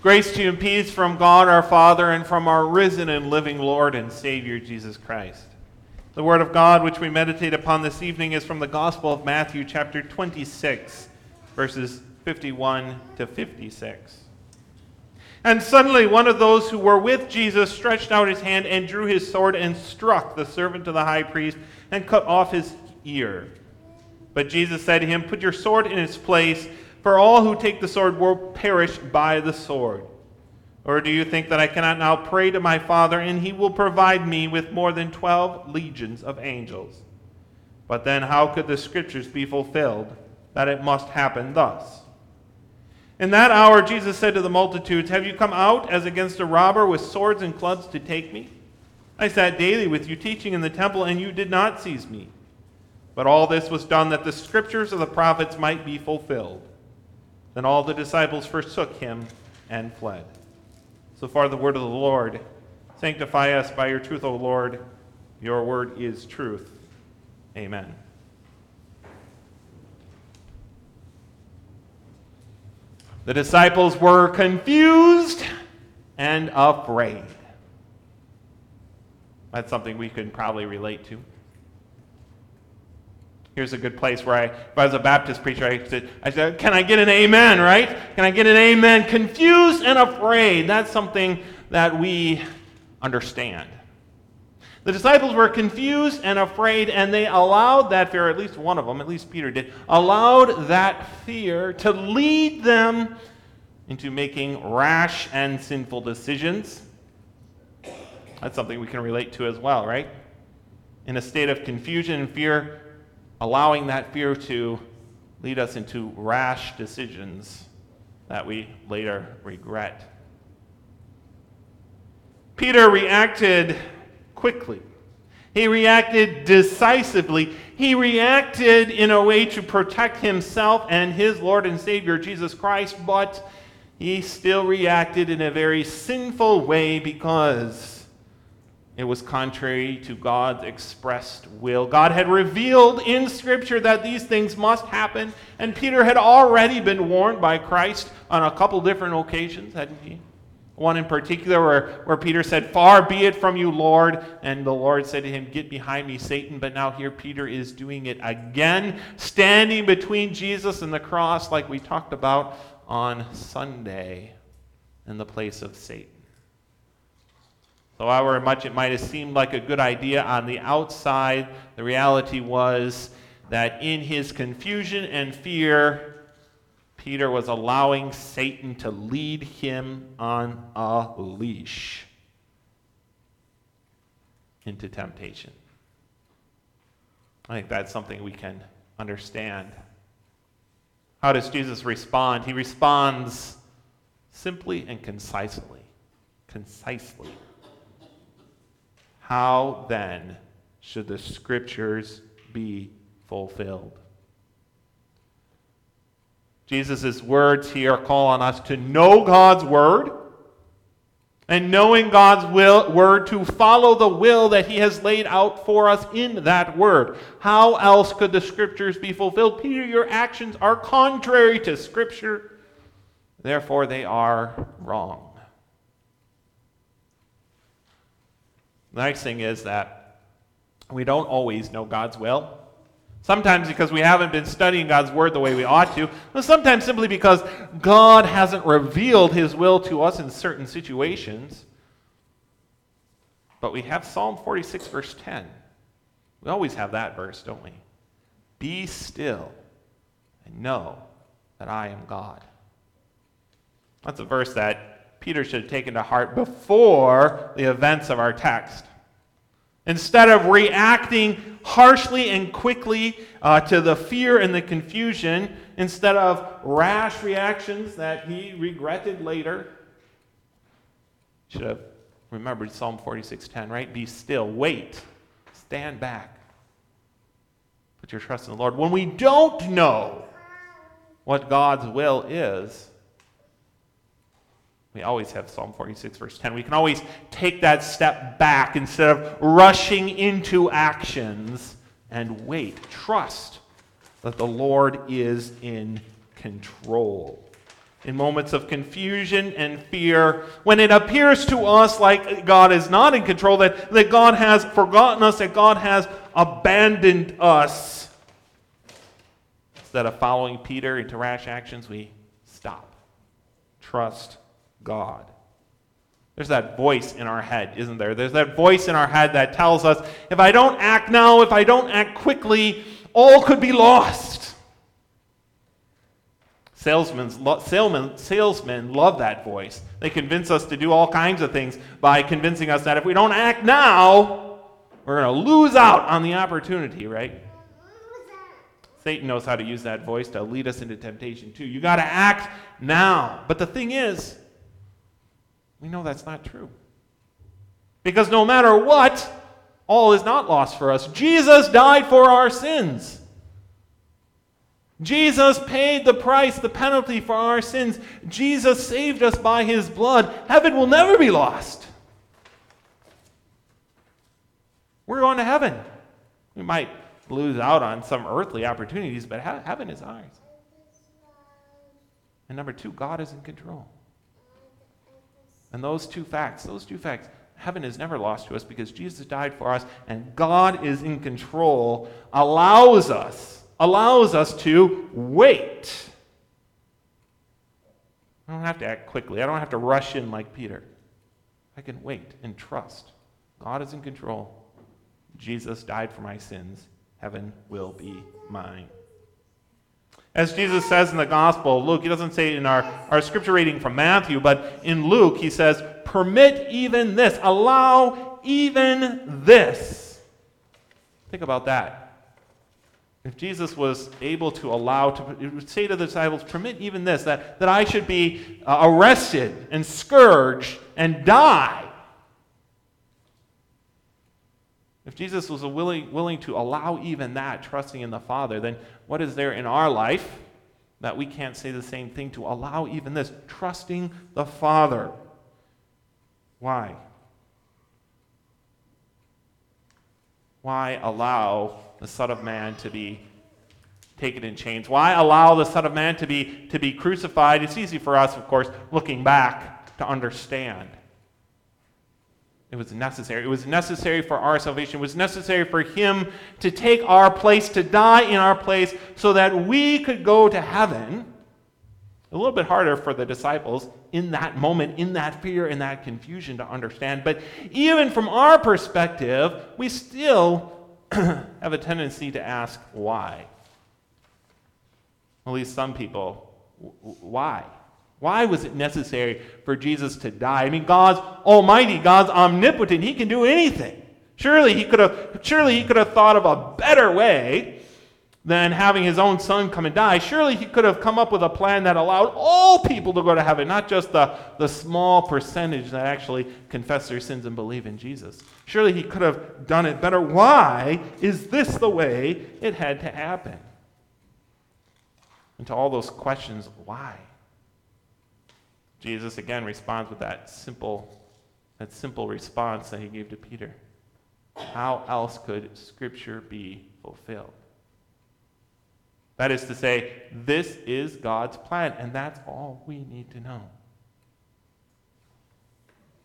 Grace to you and peace from God our Father and from our risen and living Lord and Savior Jesus Christ. The word of God which we meditate upon this evening is from the Gospel of Matthew chapter 26, verses 51 to 56. And suddenly one of those who were with Jesus stretched out his hand and drew his sword and struck the servant of the high priest and cut off his ear. But Jesus said to him, "Put your sword in its place, for all who take the sword will perish by the sword. Or do you think that I cannot now pray to my Father, and he will provide me with more than 12 legions of angels? But then how could the scriptures be fulfilled, that it must happen thus?" In that hour Jesus said to the multitudes, "Have you come out as against a robber with swords and clubs to take me? I sat daily with you teaching in the temple, and you did not seize me. But all this was done that the scriptures of the prophets might be fulfilled." Then all the disciples forsook him and fled. So far the word of the Lord. Sanctify us by your truth, O Lord. Your word is truth. Amen. The disciples were confused and afraid. That's something we can probably relate to. Here's a good place where if I was a Baptist preacher, I said, can I get an amen, right? Can I get an amen? Confused and afraid. That's something that we understand. The disciples were confused and afraid, and they allowed that fear, at least one of them, at least Peter did, allowed that fear to lead them into making rash and sinful decisions. That's something we can relate to as well, right? In a state of confusion and fear, allowing that fear to lead us into rash decisions that we later regret. Peter reacted quickly. He reacted decisively. He reacted in a way to protect himself and his Lord and Savior, Jesus Christ, but he still reacted in a very sinful way because it was contrary to God's expressed will. God had revealed in Scripture that these things must happen, and Peter had already been warned by Christ on a couple different occasions, hadn't he? One in particular where Peter said, "Far be it from you, Lord," and the Lord said to him, "Get behind me, Satan." But now here Peter is doing it again, standing between Jesus and the cross like we talked about on Sunday in the place of Satan. So however much it might have seemed like a good idea on the outside, the reality was that in his confusion and fear, Peter was allowing Satan to lead him on a leash into temptation. I think that's something we can understand. How does Jesus respond? He responds simply and concisely. Concisely. How then should the scriptures be fulfilled? Jesus' words here call on us to know God's word, and knowing God's word to follow the will that he has laid out for us in that word. How else could the scriptures be fulfilled? Peter, your actions are contrary to scripture, therefore they are wrong. The nice thing is that we don't always know God's will. Sometimes because we haven't been studying God's word the way we ought to, but sometimes simply because God hasn't revealed his will to us in certain situations. But we have Psalm 46, verse 10. We always have that verse, don't we? "Be still and know that I am God." That's a verse that Peter should have taken to heart before the events of our text. Instead of reacting harshly and quickly to the fear and the confusion, instead of rash reactions that he regretted later, should have remembered Psalm 46:10, right? "Be still, wait, stand back. Put your trust in the Lord." When we don't know what God's will is, we always have Psalm 46, verse 10. We can always take that step back instead of rushing into actions and wait. Trust that the Lord is in control. in moments of confusion and fear, when it appears to us like God is not in control, that God has forgotten us, that God has abandoned us. Instead of following Peter into rash actions, we stop. Trust God. There's that voice in our head, isn't there? There's that voice in our head that tells us, if I don't act now, if I don't act quickly, all could be lost. Salesmen love that voice. They convince us to do all kinds of things by convincing us that if we don't act now, we're going to lose out on the opportunity, right? Satan knows how to use that voice to lead us into temptation too. You got to act now. But the thing is, we know that's not true. Because no matter what, all is not lost for us. Jesus died for our sins. Jesus paid the price, the penalty for our sins. Jesus saved us by his blood. Heaven will never be lost. We're going to heaven. We might lose out on some earthly opportunities, but heaven is ours. And number two, God is in control. And those two facts, heaven is never lost to us because Jesus died for us and God is in control, allows us to wait. I don't have to act quickly. I don't have to rush in like Peter. I can wait and trust. God is in control. Jesus died for my sins. Heaven will be mine. As Jesus says in the Gospel, Luke, he doesn't say it in our scripture reading from Matthew, but in Luke he says, permit even this, allow even this. Think about that. If Jesus was able to he would say to the disciples, permit even this, that I should be arrested and scourged and die. If Jesus was willing to allow even that, trusting in the Father, then what is there in our life that we can't say the same thing to? Allow even this, trusting the Father. Why? Why allow the Son of Man to be taken in chains? Why allow the Son of Man to be crucified? It's easy for us, of course, looking back, to understand. It was necessary. It was necessary for our salvation. It was necessary for him to take our place, to die in our place, so that we could go to heaven. A little bit harder for the disciples in that moment, in that fear, in that confusion to understand. But even from our perspective, we still have a tendency to ask why. At least some people, why? Why was it necessary for Jesus to die? I mean, God's almighty, God's omnipotent. He can do anything. Surely he could have thought of a better way than having his own son come and die. Surely he could have come up with a plan that allowed all people to go to heaven, not just the small percentage that actually confess their sins and believe in Jesus. Surely he could have done it better. Why is this the way it had to happen? And to all those questions, why? Jesus again responds with that simple response that he gave to Peter. How else could Scripture be fulfilled? That is to say, this is God's plan, and that's all we need to know.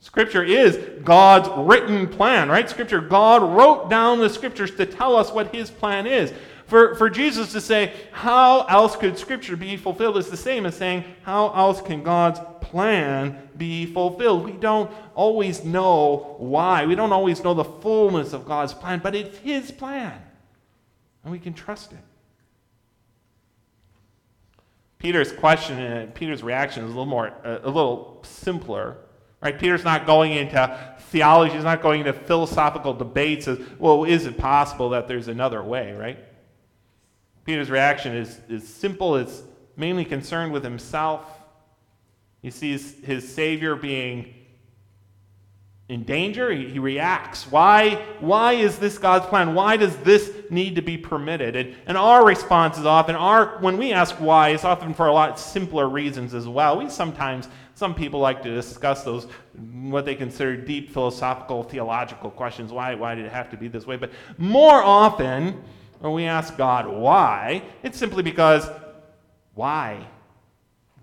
Scripture is God's written plan, right? Scripture, God wrote down the Scriptures to tell us what his plan is. For Jesus to say, how else could Scripture be fulfilled is the same as saying, how else can God's plan be fulfilled? We don't always know why. We don't always know the fullness of God's plan, but it's his plan, and we can trust it. Peter's question and Peter's reaction is a little simpler. Right? Peter's not going into theology. He's not going into philosophical debates as, well, is it possible that there's another way, right? Peter's reaction is simple. It's mainly concerned with himself. He sees his Savior being in danger. He reacts. Why is this God's plan? Why does this need to be permitted? And our response is often, when we ask why, it's often for a lot simpler reasons as well. Some people like to discuss those, what they consider deep philosophical, theological questions. Why did it have to be this way? But more often, when we ask God why, it's simply because why?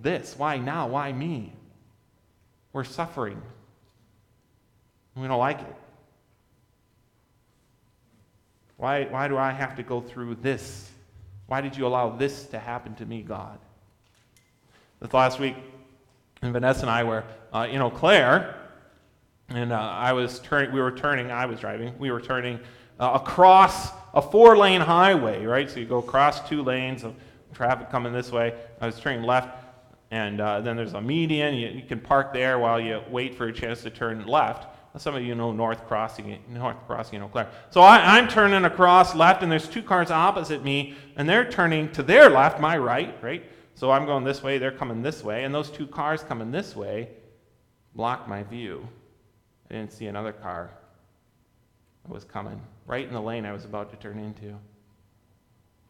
this? Why now? Why me? We're suffering. We don't like it. Why do I have to go through this? Why did you allow this to happen to me, God? This last week, Vanessa and I were in Eau Claire, and we were turning across a 4-lane highway, right? So you go across 2 lanes of traffic coming this way. I was turning left, and then there's a median. You can park there while you wait for a chance to turn left. Some of you know North Crossing in Eau Claire. So I'm turning across left, and there's 2 cars opposite me, and they're turning to their left, my right, right? So I'm going this way, they're coming this way, and those 2 cars coming this way blocked my view. I didn't see another car that was coming right in the lane I was about to turn into. And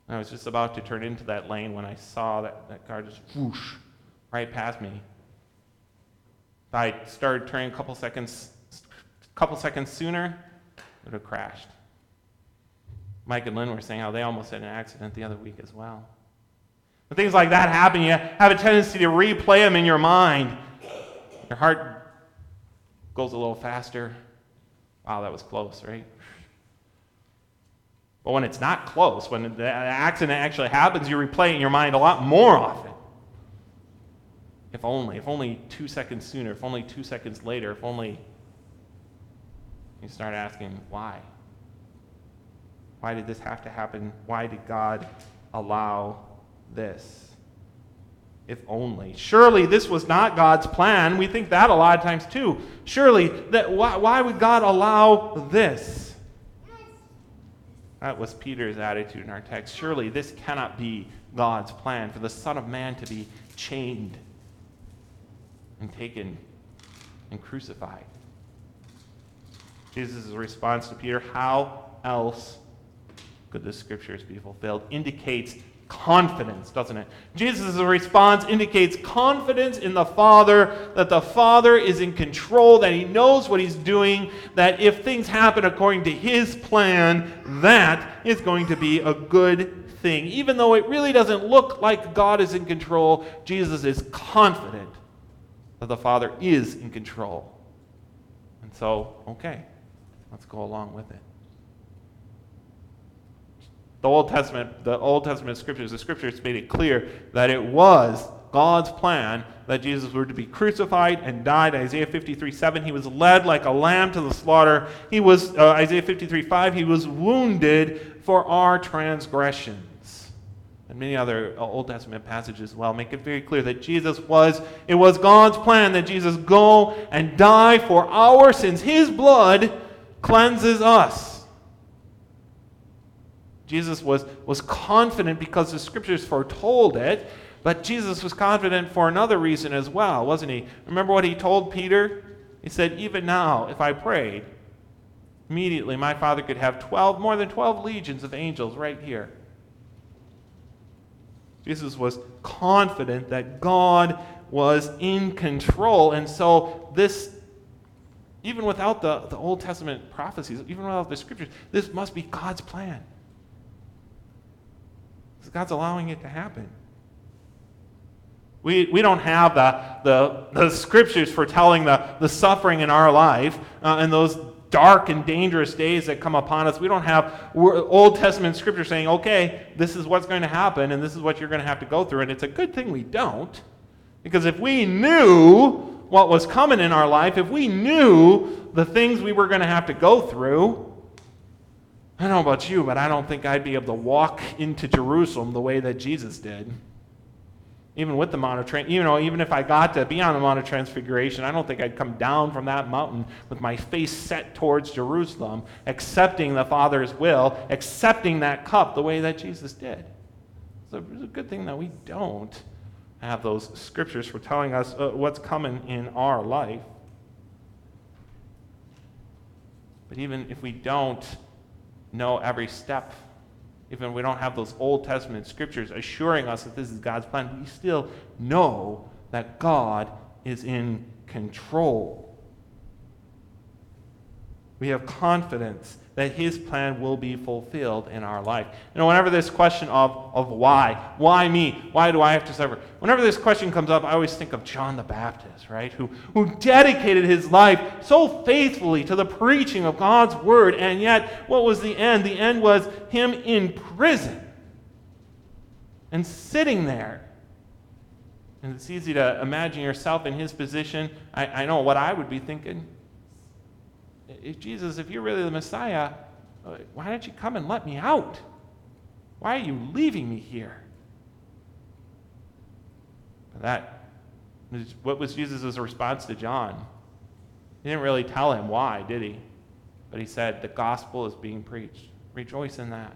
I was just about to turn into that lane when I saw that car just whoosh right past me. I started turning a couple seconds sooner, it would have crashed. Mike and Lynn were saying how they almost had an accident the other week as well. When things like that happen, you have a tendency to replay them in your mind. Your heart goes a little faster. Wow, that was close, right? But when it's not close, when the accident actually happens, you replay it in your mind a lot more often. If only 2 seconds sooner, if only 2 seconds later, if only... You start asking, why? Why did this have to happen? Why did God allow this? If only. Surely this was not God's plan. We think that a lot of times too. Surely, why would God allow this? That was Peter's attitude in our text. Surely this cannot be God's plan for the Son of Man to be chained and taken and crucified. Jesus' response to Peter, how else could the Scriptures be fulfilled, indicates confidence, doesn't it? Jesus' response indicates confidence in the Father, that the Father is in control, that He knows what He's doing, that if things happen according to His plan, that is going to be a good thing. Even though it really doesn't look like God is in control, Jesus is confident that the Father is in control. And so, okay. Let's go along with it. The Old Testament Scriptures, the Scriptures made it clear that it was God's plan that Jesus were to be crucified and died. Isaiah 53:7, He was led like a lamb to the slaughter. He was, Isaiah 53:5, He was wounded for our transgressions. And many other Old Testament passages as well make it very clear that it was God's plan that Jesus go and die for our sins. His blood cleanses us. Jesus was confident because the Scriptures foretold it, but Jesus was confident for another reason as well, wasn't he? Remember what he told Peter? He said, even now, if I prayed, immediately my Father could have more than 12 legions of angels right here. Jesus was confident that God was in control, and so this, even without the Old Testament prophecies, even without the Scriptures, this must be God's plan. So God's allowing it to happen. We don't have the Scriptures foretelling the suffering in our life and those dark and dangerous days that come upon us. We don't have Old Testament Scripture saying, okay, this is what's going to happen and this is what you're going to have to go through. And it's a good thing we don't, because if we knew what was coming in our life, if we knew the things we were going to have to go through, I don't know about you, but I don't think I'd be able to walk into Jerusalem the way that Jesus did. Even with the Mount of even if I got to be on the Mount of Transfiguration, I don't think I'd come down from that mountain with my face set towards Jerusalem, accepting the Father's will, accepting that cup the way that Jesus did. So it's a good thing that we don't have those Scriptures for telling us what's coming in our life. But even if we don't know every step, even if we don't have those Old Testament Scriptures assuring us that this is God's plan, we still know that God is in control. we have confidence that his plan will be fulfilled in our life. You know, whenever this question of why me? Why do I have to suffer? Whenever this question comes up, I always think of John the Baptist, right? Who dedicated his life so faithfully to the preaching of God's word, and yet what was the end? The end was him in prison and sitting there. And it's easy to imagine yourself in his position. I know what I would be thinking. If Jesus, if you're really the Messiah, why don't you come and let me out? Why are you leaving me here? What was Jesus' response to John? He didn't really tell him why, did he? But he said, the gospel is being preached. Rejoice in that.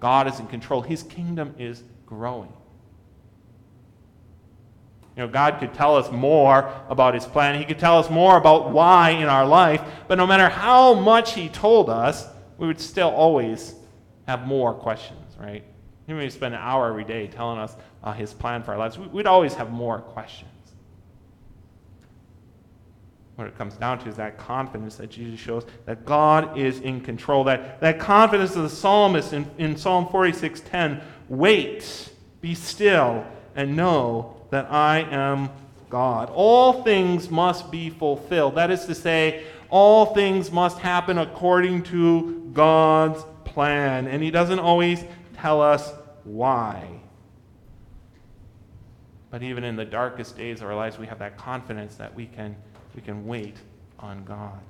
God is in control. His kingdom is growing. You know, God could tell us more about his plan. He could tell us more about why in our life. But no matter how much he told us, we would still always have more questions, right? He may spend an hour every day telling us his plan for our lives. We'd always have more questions. What it comes down to is that confidence that Jesus shows that God is in control. That confidence of the psalmist in Psalm 46:10, wait, be still, and know that I am God. All things must be fulfilled. That is to say, all things must happen according to God's plan. And he doesn't always tell us why. But even in the darkest days of our lives, we have that confidence that we can wait on God.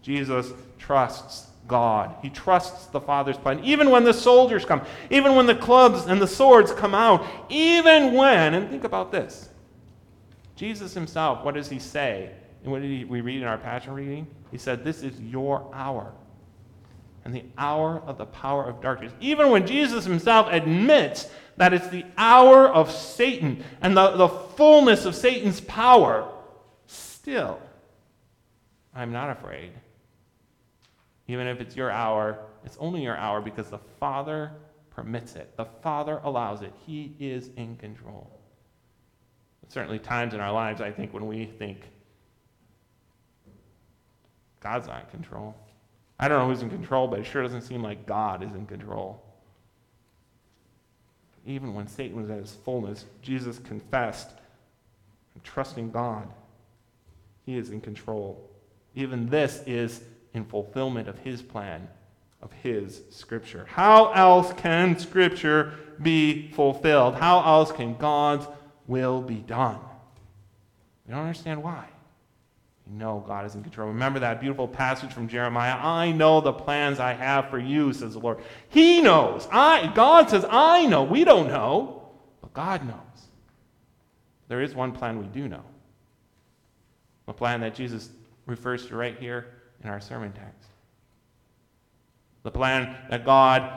Jesus trusts God. He trusts the Father's plan. Even when the soldiers come, even when the clubs and the swords come out, and think about this, Jesus himself, what does he say? And what did we read in our Passion reading? He said, this is your hour, and the hour of the power of darkness. Even when Jesus himself admits that it's the hour of Satan and the fullness of Satan's power, still, I'm not afraid. Even if it's your hour, it's only your hour because the Father permits it. The Father allows it. He is in control. But certainly times in our lives, I think, when we think, God's not in control. I don't know who's in control, but it sure doesn't seem like God is in control. Even when Satan was at his fullness, Jesus confessed, I'm trusting God. He is in control. Even this is in fulfillment of his plan, of his scripture. How else can scripture be fulfilled? How else can God's will be done? We don't understand why. We know God is in control. Remember that beautiful passage from Jeremiah, I know the plans I have for you, says the Lord. He knows. God says, I know. We don't know, but God knows. There is one plan we do know. The plan that Jesus refers to right here in our sermon text. The plan that God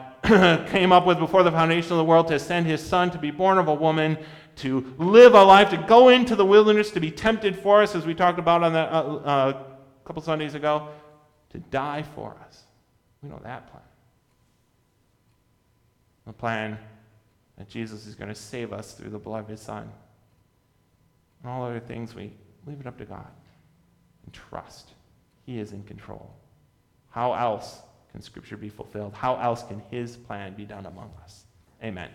came up with before the foundation of the world, to send his son to be born of a woman, to live a life, to go into the wilderness, to be tempted for us, as we talked about on that couple Sundays ago, to die for us. We know that plan. The plan that Jesus is going to save us through the blood of his son. And all other things, we leave it up to God and trust. He is in control. How else can Scripture be fulfilled? How else can his plan be done among us? Amen.